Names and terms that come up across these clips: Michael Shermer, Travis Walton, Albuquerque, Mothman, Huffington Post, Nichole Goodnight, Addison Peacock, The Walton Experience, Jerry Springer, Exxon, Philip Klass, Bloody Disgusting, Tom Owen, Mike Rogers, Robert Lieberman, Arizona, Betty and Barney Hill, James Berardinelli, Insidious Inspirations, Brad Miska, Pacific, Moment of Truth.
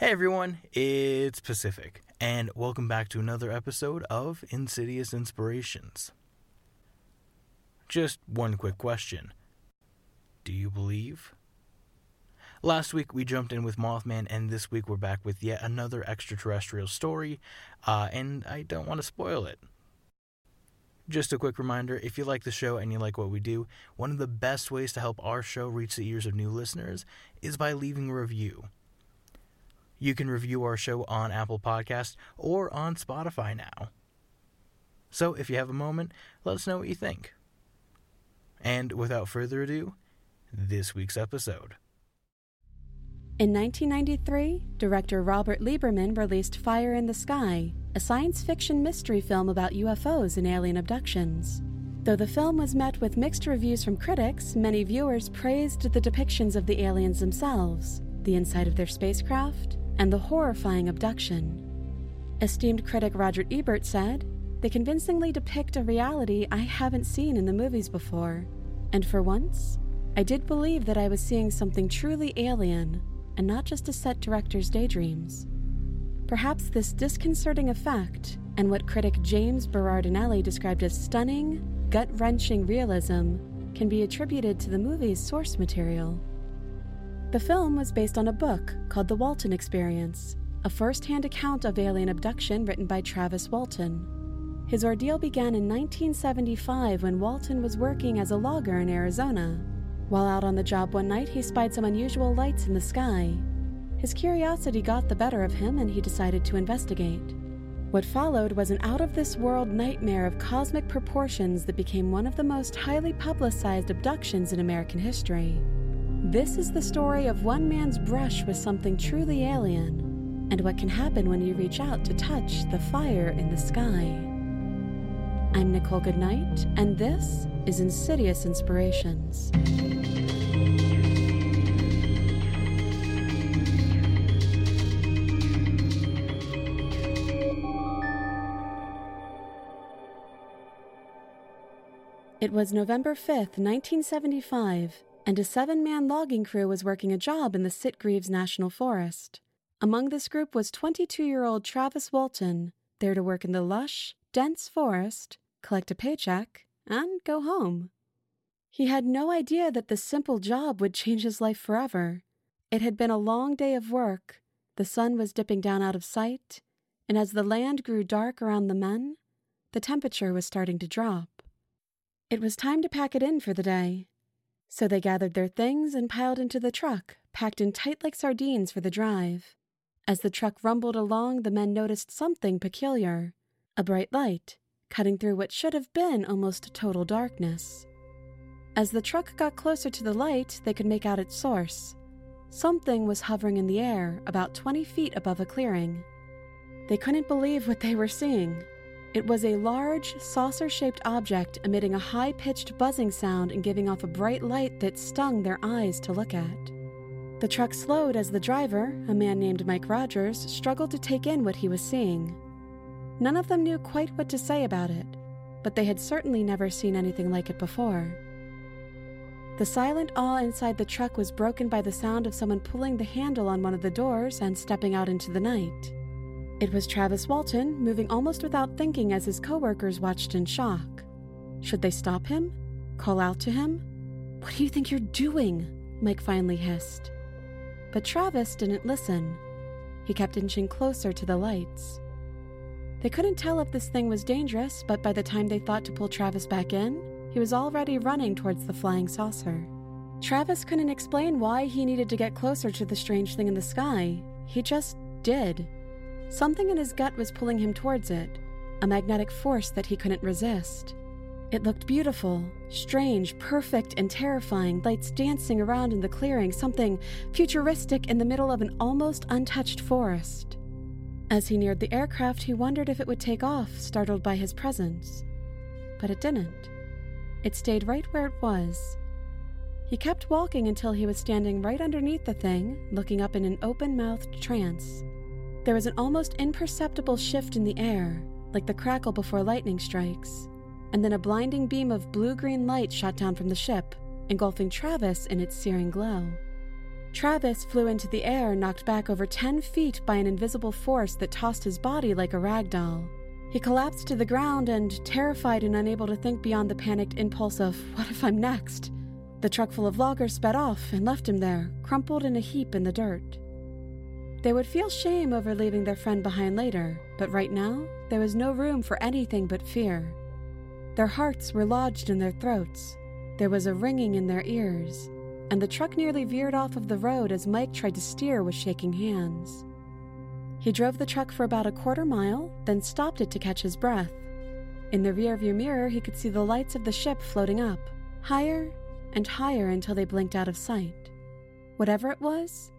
Hey everyone, it's Pacific, and welcome back to another episode of Insidious Inspirations. Just one quick question. Do you believe? Last week we jumped in with Mothman, and this week we're back with yet another extraterrestrial story, and I don't want to spoil it. Just a quick reminder, if you like the show and you like what we do, one of the best ways to help our show reach the ears of new listeners is by leaving a review. You can review our show on Apple Podcasts or on Spotify now. So if you have a moment, let us know what you think. And without further ado, this week's episode. In 1993, director Robert Lieberman released Fire in the Sky, a science fiction mystery film about UFOs and alien abductions. Though the film was met with mixed reviews from critics, many viewers praised the depictions of the aliens themselves, the inside of their spacecraft, and the horrifying abduction. Esteemed critic Roger Ebert said, "They convincingly depict a reality I haven't seen in the movies before, and for once, I did believe that I was seeing something truly alien, and not just a set director's daydreams." Perhaps this disconcerting effect, and what critic James Berardinelli described as stunning, gut-wrenching realism, can be attributed to the movie's source material. The film was based on a book called The Walton Experience, a first-hand account of alien abduction written by Travis Walton. His ordeal began in 1975 when Walton was working as a logger in Arizona. While out on the job one night, he spied some unusual lights in the sky. His curiosity got the better of him and he decided to investigate. What followed was an out-of-this-world nightmare of cosmic proportions that became one of the most highly publicized abductions in American history. This is the story of one man's brush with something truly alien, and what can happen when you reach out to touch the fire in the sky. I'm Nichole Goodnight, and this is Insidious Inspirations. It was November 5th, 1975. And a seven-man logging crew was working a job in the Sitgreaves National Forest. Among this group was 22-year-old Travis Walton, there to work in the lush, dense forest, collect a paycheck, and go home. He had no idea that this simple job would change his life forever. It had been a long day of work, the sun was dipping down out of sight, and as the land grew dark around the men, the temperature was starting to drop. It was time to pack it in for the day. So they gathered their things and piled into the truck, packed in tight like sardines for the drive. As the truck rumbled along, the men noticed something peculiar, a bright light, cutting through what should have been almost total darkness. As the truck got closer to the light, they could make out its source. Something was hovering in the air, about 20 feet above a clearing. They couldn't believe what they were seeing. It was a large, saucer-shaped object emitting a high-pitched buzzing sound and giving off a bright light that stung their eyes to look at. The truck slowed as the driver, a man named Mike Rogers, struggled to take in what he was seeing. None of them knew quite what to say about it, but they had certainly never seen anything like it before. The silent awe inside the truck was broken by the sound of someone pulling the handle on one of the doors and stepping out into the night. It was Travis Walton, moving almost without thinking as his coworkers watched in shock. Should they stop him? Call out to him? "What do you think you're doing?" Mike finally hissed. But Travis didn't listen. He kept inching closer to the lights. They couldn't tell if this thing was dangerous, but by the time they thought to pull Travis back in, he was already running towards the flying saucer. Travis couldn't explain why he needed to get closer to the strange thing in the sky. He just did. Something in his gut was pulling him towards it, a magnetic force that he couldn't resist. It looked beautiful, strange, perfect, and terrifying, lights dancing around in the clearing, something futuristic in the middle of an almost untouched forest. As he neared the aircraft, he wondered if it would take off, startled by his presence. But it didn't. It stayed right where it was. He kept walking until he was standing right underneath the thing, looking up in an open-mouthed trance. There was an almost imperceptible shift in the air, like the crackle before lightning strikes, and then a blinding beam of blue-green light shot down from the ship, engulfing Travis in its searing glow. Travis flew into the air, knocked back over 10 feet by an invisible force that tossed his body like a rag doll. He collapsed to the ground and, terrified and unable to think beyond the panicked impulse of, "What if I'm next?" The truck full of loggers sped off and left him there, crumpled in a heap in the dirt. They would feel shame over leaving their friend behind later, but right now, there was no room for anything but fear. Their hearts were lodged in their throats. There was a ringing in their ears, and the truck nearly veered off of the road as Mike tried to steer with shaking hands. He drove the truck for about a quarter mile, then stopped it to catch his breath. In the rearview mirror, he could see the lights of the ship floating up, higher and higher until they blinked out of sight. Whatever it was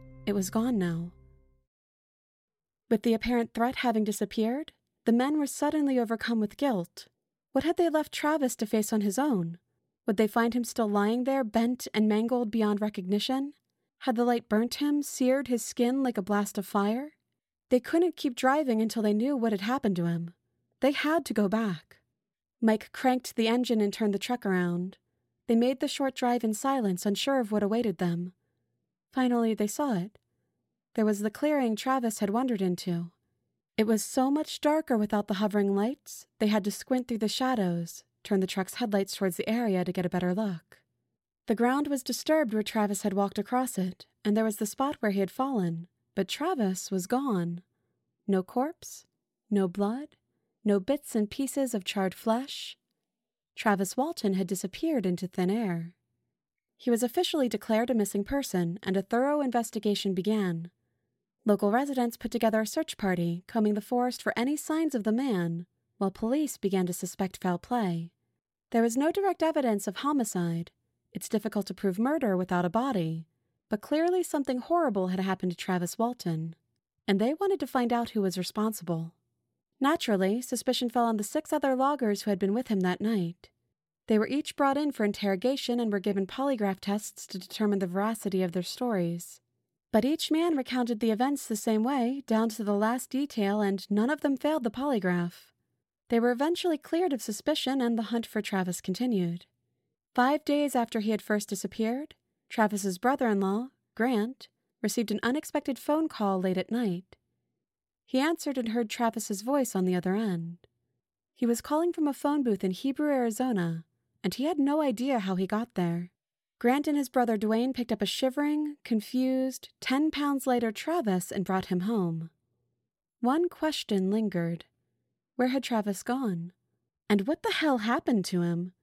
gone now. With the apparent threat having disappeared, the men were suddenly overcome with guilt. What had they left Travis to face on his own? Would they find him still lying there, bent and mangled beyond recognition? Had the light burnt him, seared his skin like a blast of fire? They couldn't keep driving until they knew what had happened to him. They had to go back. Mike cranked the engine and turned the truck around. They made the short drive in silence, unsure of what awaited them. Finally, they saw it. There was the clearing Travis had wandered into. It was so much darker without the hovering lights, they had to squint through the shadows, turn the truck's headlights towards the area to get a better look. The ground was disturbed where Travis had walked across it, and there was the spot where he had fallen. But Travis was gone. No corpse, no blood, no bits and pieces of charred flesh. Travis Walton had disappeared into thin air. He was officially declared a missing person, and a thorough investigation began. Local residents put together a search party, combing the forest for any signs of the man, while police began to suspect foul play. There was no direct evidence of homicide. It's difficult to prove murder without a body. But clearly something horrible had happened to Travis Walton, and they wanted to find out who was responsible. Naturally, suspicion fell on the 6 other loggers who had been with him that night. They were each brought in for interrogation and were given polygraph tests to determine the veracity of their stories. But each man recounted the events the same way, down to the last detail, and none of them failed the polygraph. They were eventually cleared of suspicion, and the hunt for Travis continued. 5 days after he had first disappeared, Travis's brother-in-law, Grant, received an unexpected phone call late at night. He answered and heard Travis's voice on the other end. He was calling from a phone booth in Hebrew, Arizona, and he had no idea how he got there. Grant and his brother Dwayne picked up a shivering, confused, 10 pounds lighter Travis and brought him home. One question lingered. Where had Travis gone? And what the hell happened to him?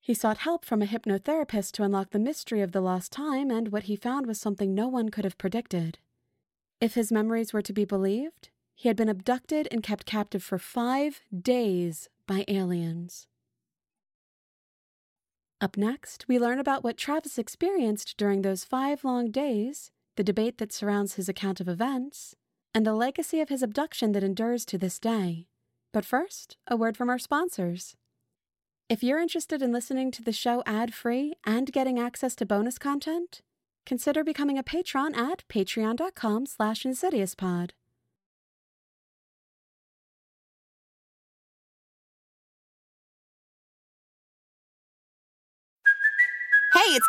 He sought help from a hypnotherapist to unlock the mystery of the lost time, and what he found was something no one could have predicted. If his memories were to be believed, he had been abducted and kept captive for 5 days by aliens. Up next, we learn about what Travis experienced during those 5 long days, the debate that surrounds his account of events, and the legacy of his abduction that endures to this day. But first, a word from our sponsors. If you're interested in listening to the show ad-free and getting access to bonus content, consider becoming a patron at patreon.com/insidiouspod. Hey, it's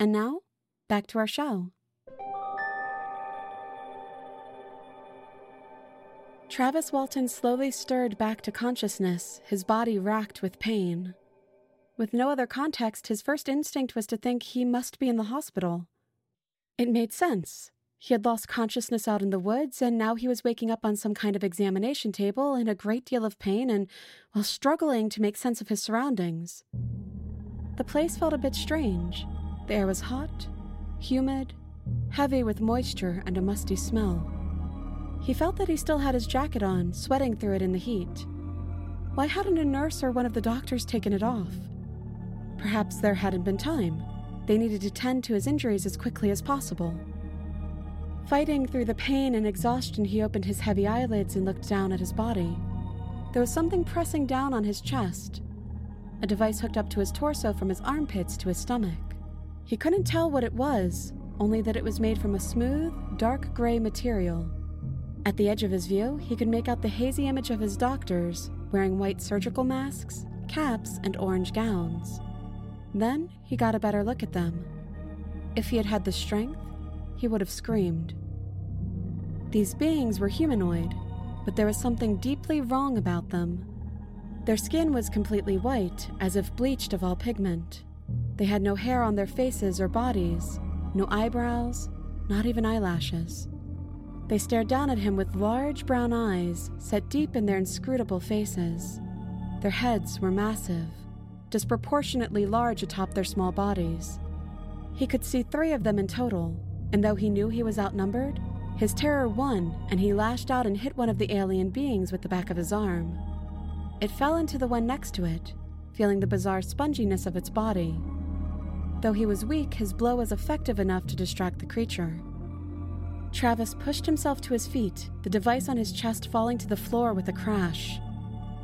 And now, back to our show. Travis Walton slowly stirred back to consciousness, his body racked with pain. With no other context, his first instinct was to think he must be in the hospital. It made sense. He had lost consciousness out in the woods, and now he was waking up on some kind of examination table in a great deal of pain and while struggling to make sense of his surroundings. The place felt a bit strange. The air was hot, humid, heavy with moisture and a musty smell. He felt that he still had his jacket on, sweating through it in the heat. Why hadn't a nurse or one of the doctors taken it off? Perhaps there hadn't been time. They needed to tend to his injuries as quickly as possible. Fighting through the pain and exhaustion, he opened his heavy eyelids and looked down at his body. There was something pressing down on his chest, a device hooked up to his torso from his armpits to his stomach. He couldn't tell what it was, only that it was made from a smooth, dark gray material. At the edge of his view, he could make out the hazy image of his doctors, wearing white surgical masks, caps, and orange gowns. Then he got a better look at them. If he had had the strength, he would have screamed. These beings were humanoid, but there was something deeply wrong about them. Their skin was completely white, as if bleached of all pigment. They had no hair on their faces or bodies, no eyebrows, not even eyelashes. They stared down at him with large brown eyes set deep in their inscrutable faces. Their heads were massive, disproportionately large atop their small bodies. He could see three of them in total, and though he knew he was outnumbered, his terror won, and he lashed out and hit one of the alien beings with the back of his arm. It fell into the one next to it, feeling the bizarre sponginess of its body. Though he was weak, his blow was effective enough to distract the creature. Travis pushed himself to his feet, the device on his chest falling to the floor with a crash.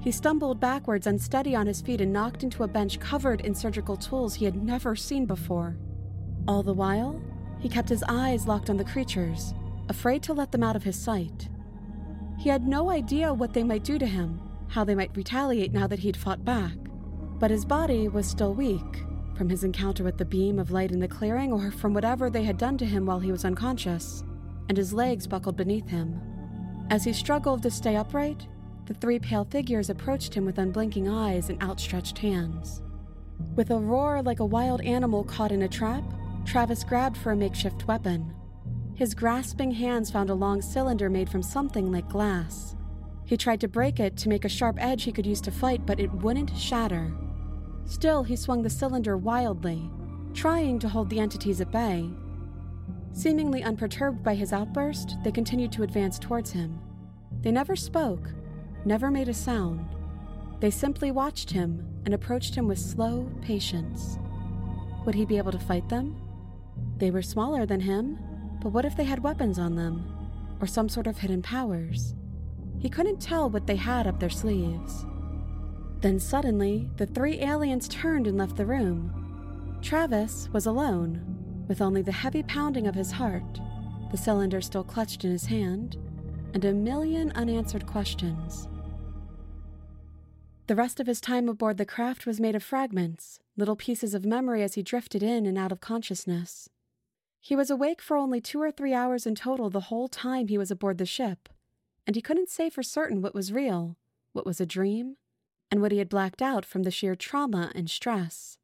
He stumbled backwards, unsteady on his feet, and knocked into a bench covered in surgical tools he had never seen before. All the while, he kept his eyes locked on the creatures, afraid to let them out of his sight. He had no idea what they might do to him, how they might retaliate now that he'd fought back, but his body was still weak, from his encounter with the beam of light in the clearing or from whatever they had done to him while he was unconscious, and his legs buckled beneath him. As he struggled to stay upright, the three pale figures approached him with unblinking eyes and outstretched hands. With a roar like a wild animal caught in a trap, Travis grabbed for a makeshift weapon. His grasping hands found a long cylinder made from something like glass. He tried to break it to make a sharp edge he could use to fight, but it wouldn't shatter. Still, he swung the cylinder wildly, trying to hold the entities at bay. Seemingly unperturbed by his outburst, they continued to advance towards him. They never spoke, never made a sound. They simply watched him and approached him with slow patience. Would he be able to fight them? They were smaller than him, but what if they had weapons on them, or some sort of hidden powers? He couldn't tell what they had up their sleeves. Then suddenly, the three aliens turned and left the room. Travis was alone, with only the heavy pounding of his heart, the cylinder still clutched in his hand, and a million unanswered questions. The rest of his time aboard the craft was made of fragments, little pieces of memory as he drifted in and out of consciousness. He was awake for only 2 or 3 hours in total the whole time he was aboard the ship, and he couldn't say for certain what was real, what was a dream, and what he had blacked out from the sheer trauma and stress.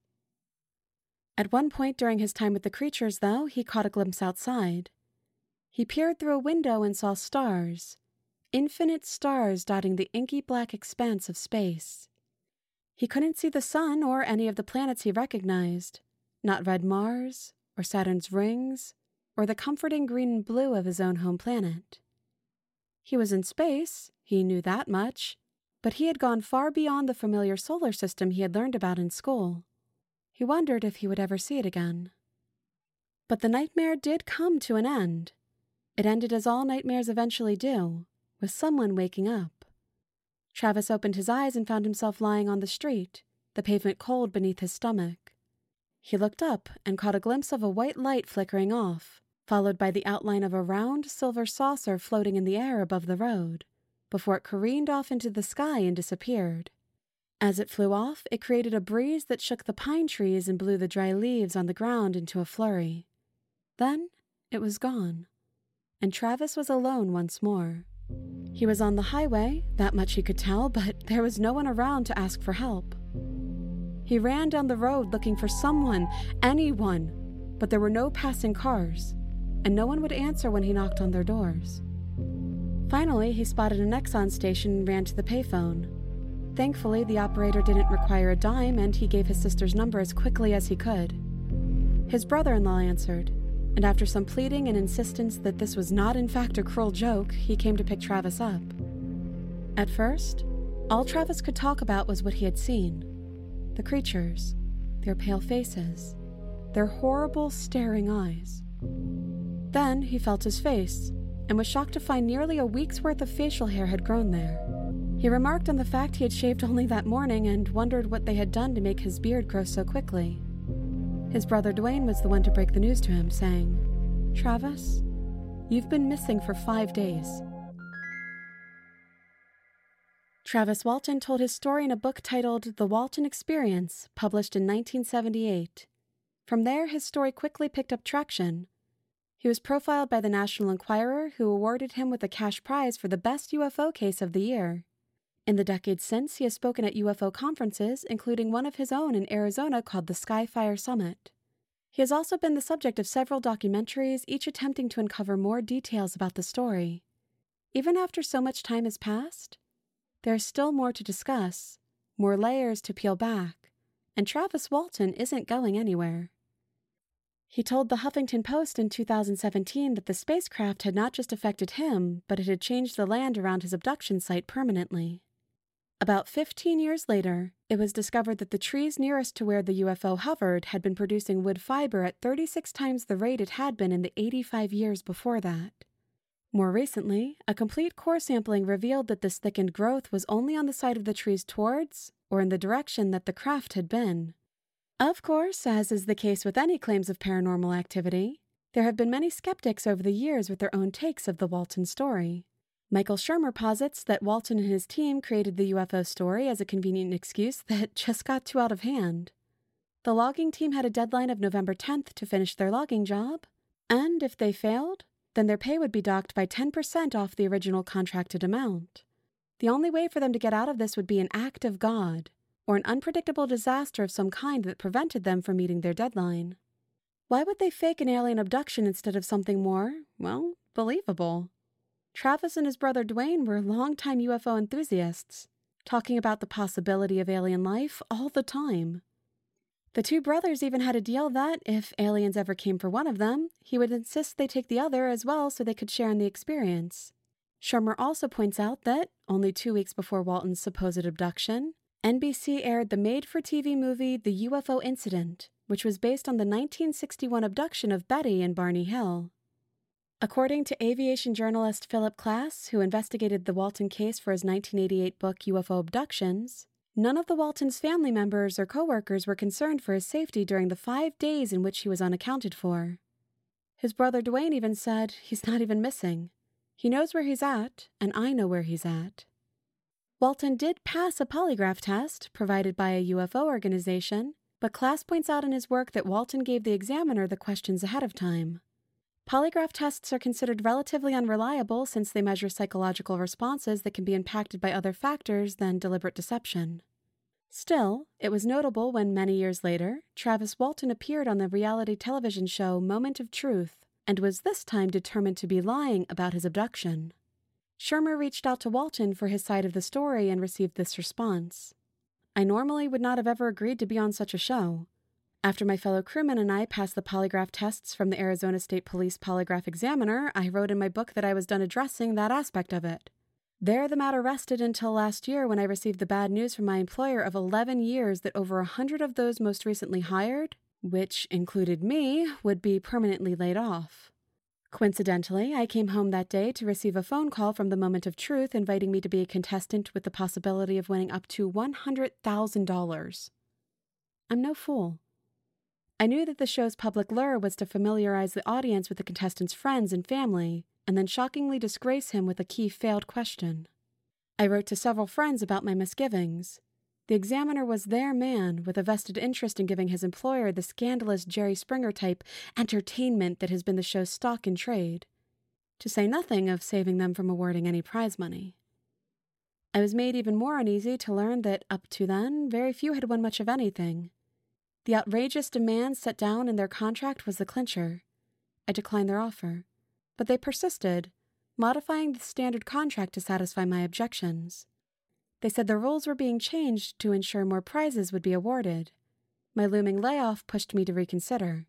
At one point during his time with the creatures, though, he caught a glimpse outside. He peered through a window and saw stars, infinite stars dotting the inky black expanse of space. He couldn't see the sun or any of the planets he recognized, not red Mars, or Saturn's rings, or the comforting green and blue of his own home planet. He was in space, he knew that much, but he had gone far beyond the familiar solar system he had learned about in school. He wondered if he would ever see it again. But the nightmare did come to an end. It ended as all nightmares eventually do, with someone waking up. Travis opened his eyes and found himself lying on the street, the pavement cold beneath his stomach. He looked up and caught a glimpse of a white light flickering off, followed by the outline of a round silver saucer floating in the air above the road, before it careened off into the sky and disappeared. As it flew off, it created a breeze that shook the pine trees and blew the dry leaves on the ground into a flurry. Then it was gone, and Travis was alone once more. He was on the highway, that much he could tell, but there was no one around to ask for help. He ran down the road looking for someone, anyone, but there were no passing cars, and no one would answer when he knocked on their doors. Finally, he spotted an Exxon station and ran to the payphone. Thankfully, the operator didn't require a dime, and he gave his sister's number as quickly as he could. His brother-in-law answered, and after some pleading and insistence that this was not in fact a cruel joke, he came to pick Travis up. At first, all Travis could talk about was what he had seen. The creatures, their pale faces, their horrible staring eyes. Then he felt his face, and was shocked to find nearly a week's worth of facial hair had grown there. He remarked on the fact he had shaved only that morning and wondered what they had done to make his beard grow so quickly. His brother Dwayne was the one to break the news to him, saying, "Travis, you've been missing for 5 days." Travis Walton told his story in a book titled The Walton Experience, published in 1978. From there, his story quickly picked up traction. He was profiled by the National Enquirer, who awarded him with a cash prize for the best UFO case of the year. In the decades since, he has spoken at UFO conferences, including one of his own in Arizona called the Skyfire Summit. He has also been the subject of several documentaries, each attempting to uncover more details about the story. Even after so much time has passed, there is still more to discuss, more layers to peel back, and Travis Walton isn't going anywhere. He told the Huffington Post in 2017 that the spacecraft had not just affected him, but it had changed the land around his abduction site permanently. About 15 years later, it was discovered that the trees nearest to where the UFO hovered had been producing wood fiber at 36 times the rate it had been in the 85 years before that. More recently, a complete core sampling revealed that this thickened growth was only on the side of the trees towards, or in the direction that the craft had been. Of course, as is the case with any claims of paranormal activity, there have been many skeptics over the years with their own takes of the Walton story. Michael Shermer posits that Walton and his team created the UFO story as a convenient excuse that just got too out of hand. The logging team had a deadline of November 10th to finish their logging job, and if they failed, then their pay would be docked by 10% off the original contracted amount. The only way for them to get out of this would be an act of God, or an unpredictable disaster of some kind that prevented them from meeting their deadline. Why would they fake an alien abduction instead of something more, well, believable? Travis and his brother Dwayne were longtime UFO enthusiasts, talking about the possibility of alien life all the time. The two brothers even had a deal that, if aliens ever came for one of them, he would insist they take the other as well so they could share in the experience. Shermer also points out that, only 2 weeks before Walton's supposed abduction, NBC aired the made-for-TV movie The UFO Incident, which was based on the 1961 abduction of Betty and Barney Hill. According to aviation journalist Philip Klass, who investigated the Walton case for his 1988 book UFO Abductions, none of the Walton's family members or co-workers were concerned for his safety during the 5 days in which he was unaccounted for. His brother Dwayne even said, "He's not even missing. He knows where he's at, and I know where he's at." Walton did pass a polygraph test provided by a UFO organization, but Klass points out in his work that Walton gave the examiner the questions ahead of time. Polygraph tests are considered relatively unreliable since they measure psychological responses that can be impacted by other factors than deliberate deception. Still, it was notable when many years later, Travis Walton appeared on the reality television show Moment of Truth and was this time determined to be lying about his abduction. Shermer reached out to Walton for his side of the story and received this response: "I normally would not have ever agreed to be on such a show. After my fellow crewmen and I passed the polygraph tests from the Arizona State Police Polygraph Examiner, I wrote in my book that I was done addressing that aspect of it. There the matter rested until last year when I received the bad news from my employer of 11 years that over 100 of those most recently hired, which included me, would be permanently laid off. Coincidentally, I came home that day to receive a phone call from the Moment of Truth inviting me to be a contestant with the possibility of winning up to $100,000. I'm no fool. I knew that the show's public lure was to familiarize the audience with the contestant's friends and family, and then shockingly disgrace him with a key failed question. I wrote to several friends about my misgivings. The examiner was their man, with a vested interest in giving his employer the scandalous Jerry Springer type entertainment that has been the show's stock in trade. to say nothing of saving them from awarding any prize money. I was made even more uneasy to learn that, up to then, very few had won much of anything. The outrageous demand set down in their contract was the clincher. I declined their offer, but they persisted, modifying the standard contract to satisfy my objections. They said the rules were being changed to ensure more prizes would be awarded. My looming layoff pushed me to reconsider.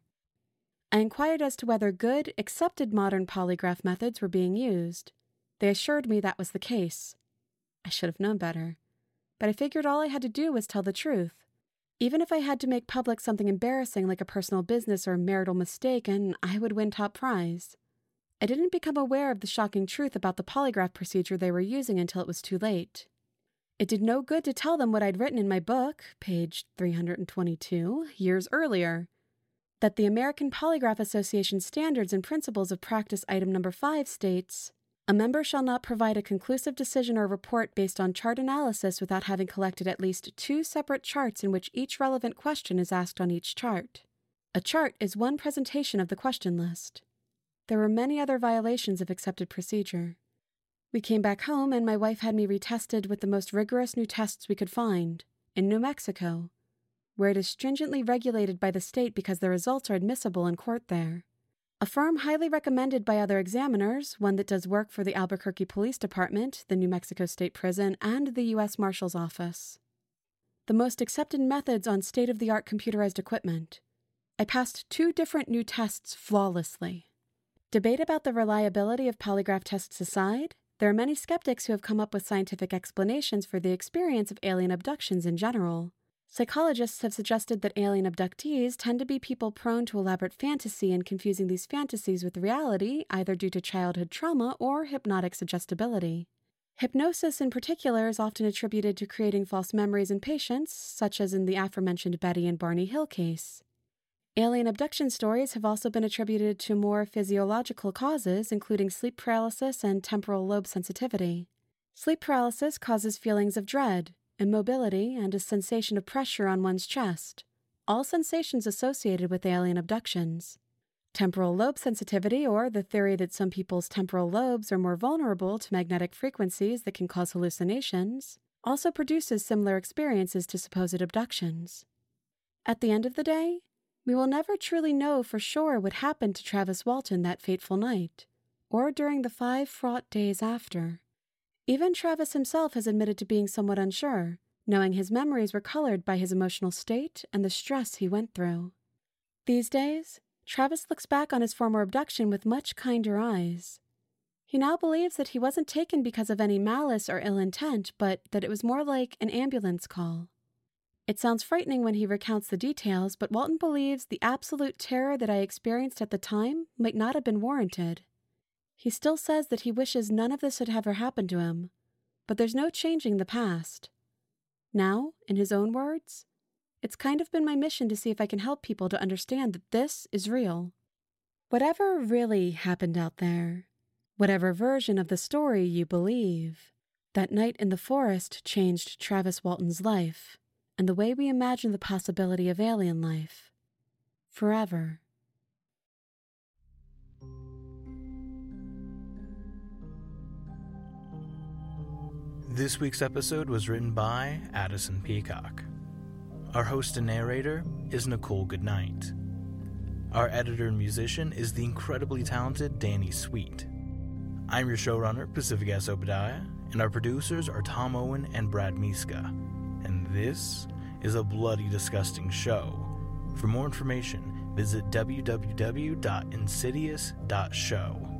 I inquired as to whether good, accepted modern polygraph methods were being used. They assured me that was the case. I should have known better, but I figured all I had to do was tell the truth. Even if I had to make public something embarrassing like a personal business or marital mistake, and I would win top prize. I didn't become aware of the shocking truth about the polygraph procedure they were using until it was too late. It did no good to tell them what I'd written in my book, page 322, years earlier, that the American Polygraph Association Standards and Principles of Practice Item No. 5 states, "A member shall not provide a conclusive decision or report based on chart analysis without having collected at least two separate charts in which each relevant question is asked on each chart. A chart is one presentation of the question list." There were many other violations of accepted procedure. We came back home and my wife had me retested with the most rigorous new tests we could find, in New Mexico, where it is stringently regulated by the state because the results are admissible in court there. A firm highly recommended by other examiners, one that does work for the Albuquerque Police Department, the New Mexico State Prison, and the U.S. Marshal's Office. The most accepted methods on state-of-the-art computerized equipment. I passed two different new tests flawlessly. Debate about the reliability of polygraph tests aside, there are many skeptics who have come up with scientific explanations for the experience of alien abductions in general. Psychologists have suggested that alien abductees tend to be people prone to elaborate fantasy and confusing these fantasies with reality, either due to childhood trauma or hypnotic suggestibility. Hypnosis in particular is often attributed to creating false memories in patients, such as in the aforementioned Betty and Barney Hill case. Alien abduction stories have also been attributed to more physiological causes, including sleep paralysis and temporal lobe sensitivity. Sleep paralysis causes feelings of dread, immobility, and a sensation of pressure on one's chest, all sensations associated with alien abductions. Temporal lobe sensitivity, or the theory that some people's temporal lobes are more vulnerable to magnetic frequencies that can cause hallucinations, also produces similar experiences to supposed abductions. At the end of the day, we will never truly know for sure what happened to Travis Walton that fateful night, or during the 5 fraught days after. Even Travis himself has admitted to being somewhat unsure, knowing his memories were colored by his emotional state and the stress he went through. These days, Travis looks back on his former abduction with much kinder eyes. He now believes that he wasn't taken because of any malice or ill intent, but that it was more like an ambulance call. It sounds frightening when he recounts the details, but Walton believes the absolute terror that I experienced at the time might not have been warranted. He still says that he wishes none of this had ever happened to him, but there's no changing the past. Now, in his own words, "It's kind of been my mission to see if I can help people to understand that this is real. Whatever really happened out there, whatever version of the story you believe, that night in the forest changed Travis Walton's life and the way we imagine the possibility of alien life. Forever." This week's episode was written by Addison Peacock. Our host and narrator is Nichole Goodnight. Our editor and musician is the incredibly talented Danny Sweet. I'm your showrunner, Pacific S. Obadiah, and our producers are Tom Owen and Brad Miska. And this is a Bloody Disgusting show. For more information, visit www.insidious.show.